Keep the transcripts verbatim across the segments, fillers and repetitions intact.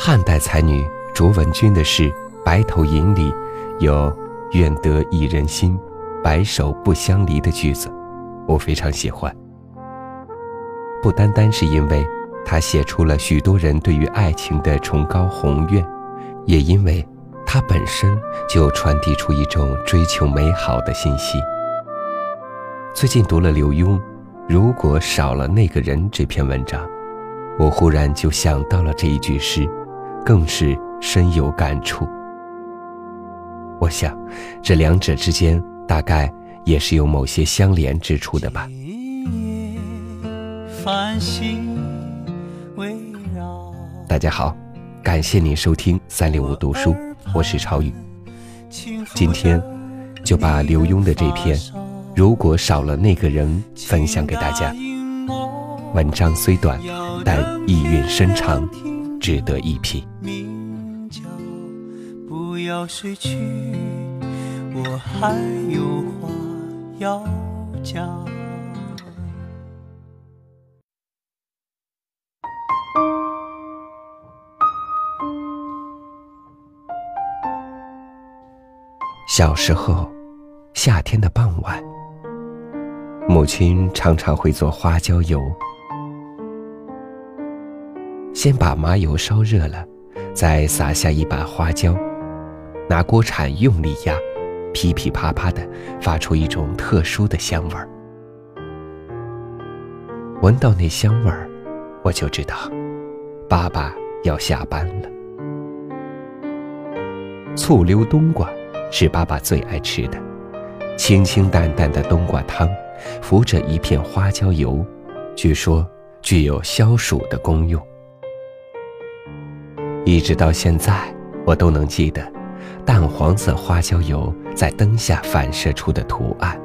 汉代才女卓文君的诗《白头吟》里有“愿得一人心，白首不相离”的句子，我非常喜欢。不单单是因为她写出了许多人对于爱情的崇高宏愿，也因为它本身就传递出一种追求美好的信息。最近读了刘墉《如果少了那个人》这篇文章，我忽然就想到了这一句诗，更是深有感触。我想这两者之间大概也是有某些相连之处的吧。大家好，感谢您收听三六五读书，我是超宇。今天就把刘墉的这篇《如果少了那个人》分享给大家。文章虽短，但意蕴深长，值得一品。明角不要睡去，我还有话要讲。小时候，夏天的傍晚，母亲常常会做花椒油。先把麻油烧热了，再撒下一把花椒，拿锅铲用力压，噼噼啪啪地发出一种特殊的香味儿。闻到那香味儿，我就知道爸爸要下班了。醋溜冬瓜是爸爸最爱吃的，清清淡淡的冬瓜汤，浮着一片花椒油，据说具有消暑的功用。一直到现在，我都能记得淡黄色花椒油在灯下反射出的图案，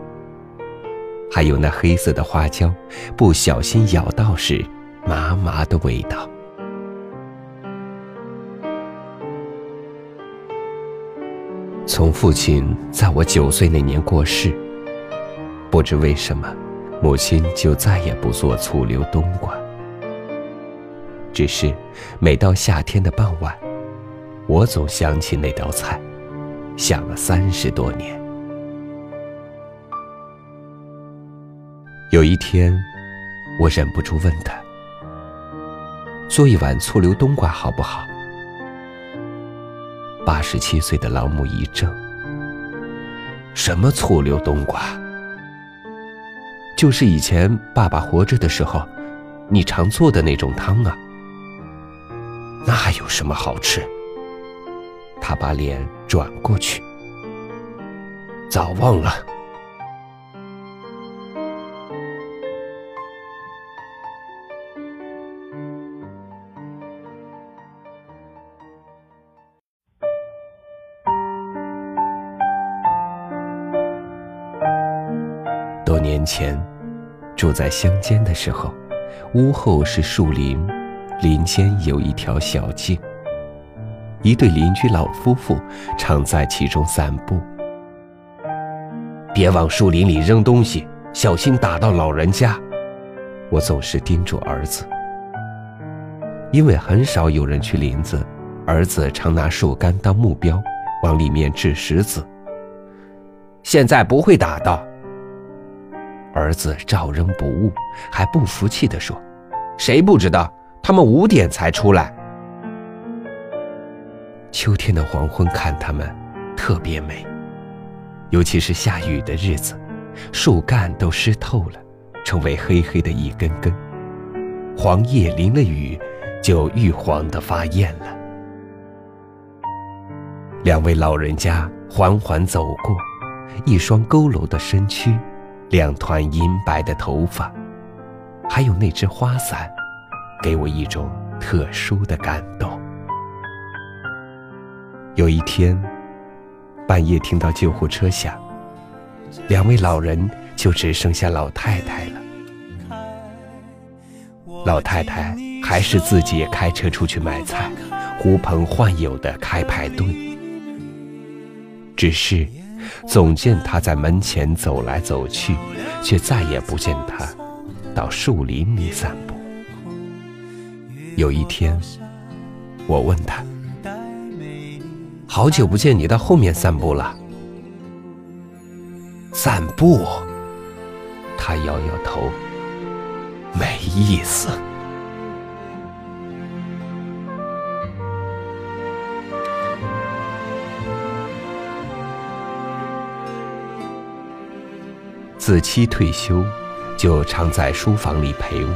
还有那黑色的花椒不小心咬到时麻麻的味道。从父亲在我九岁那年过世，不知为什么，母亲就再也不做醋溜冬瓜。只是每到夏天的傍晚，我总想起那道菜，想了三十多年。有一天，我忍不住问他：“做一碗醋溜冬瓜好不好？”八十七岁的老母一怔：“什么醋溜冬瓜？就是以前爸爸活着的时候，你常做的那种汤啊，那有什么好吃？”他把脸转过去：“早忘了。”多年前，住在乡间的时候，屋后是树林，林间有一条小径。一对邻居老夫妇常在其中散步。“别往树林里扔东西，小心打到老人家。”我总是叮嘱儿子。因为很少有人去林子，儿子常拿树干当目标，往里面掷石子。“现在不会打到。”儿子照扔不误，还不服气地说：“谁不知道，他们五点才出来。”秋天的黄昏看他们特别美，尤其是下雨的日子，树干都湿透了，成为黑黑的一根根，黄叶淋了雨就愈黄的发艳了。两位老人家缓缓走过，一双佝偻的身躯，两团银白的头发，还有那只花伞，给我一种特殊的感动。有一天，半夜听到救护车响，两位老人就只剩下老太太了。老太太还是自己开车出去买菜，呼朋唤友的开排队。只是总见他在门前走来走去，却再也不见他到树林里散步。有一天，我问他：“好久不见，你到后面散步了？”“散步？”他摇摇头，“没意思。”自妻退休，就常在书房里陪我。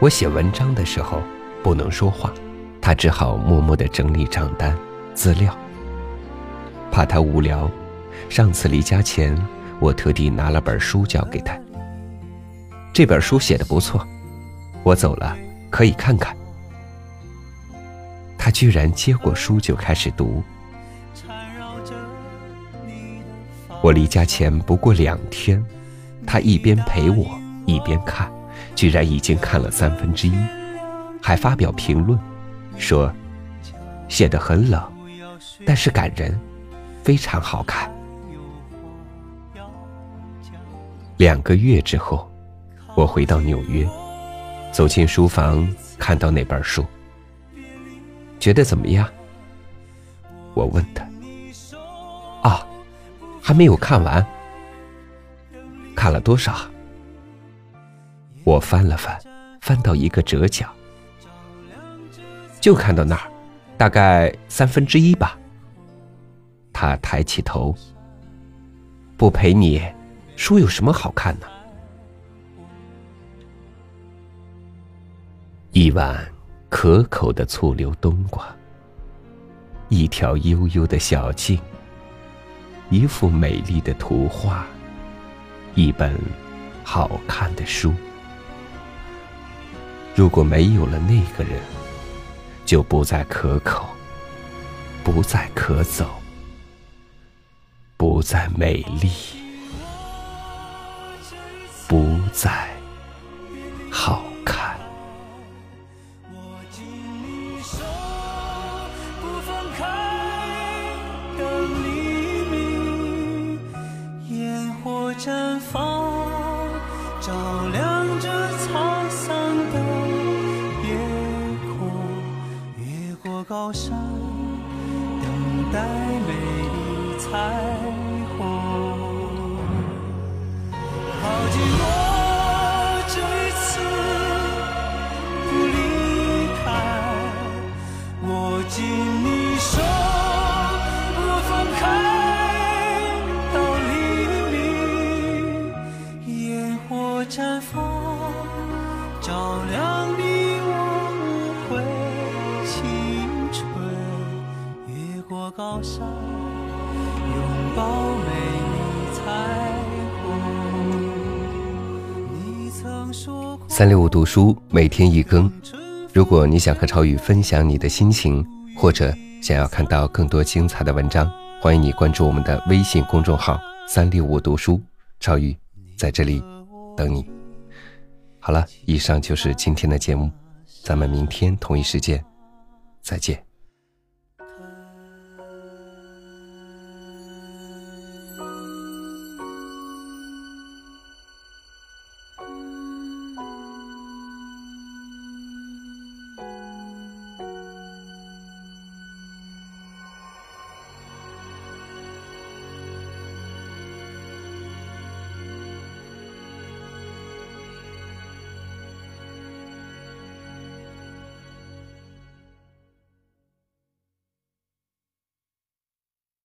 我写文章的时候不能说话，他只好默默地整理账单、资料。怕他无聊，上次离家前，我特地拿了本书交给他。这本书写得不错，我走了可以看看。他居然接过书就开始读。我离家前不过两天，他一边陪我一边看，居然已经看了三分之一，还发表评论说写得很冷，但是感人，非常好看。两个月之后，我回到纽约，走进书房，看到那本书，觉得怎么样？我问他。啊。还没有看完。看了多少？我翻了翻，翻到一个折角，就看到那儿，大概三分之一吧。他抬起头，不陪你，书有什么好看呢？一碗可口的醋溜冬瓜，一条悠悠的小径，一幅美丽的图画，一本好看的书。如果没有了那个人，就不再可口，不再可走，不再美丽，不再好看。绽放，照亮着沧桑的夜空，越过高山，等待美丽彩虹。好寂寞，这一次不离开，握紧你手。绽放，照亮你我无悔青春，越过高山，拥抱美丽彩虹。你曾说过三六五读书每天一更。如果你想和超宇分享你的心情，或者想要看到更多精彩的文章，欢迎你关注我们的微信公众号三六五读书。超宇在这里等你。好了，以上就是今天的节目，咱们明天同一时间再见。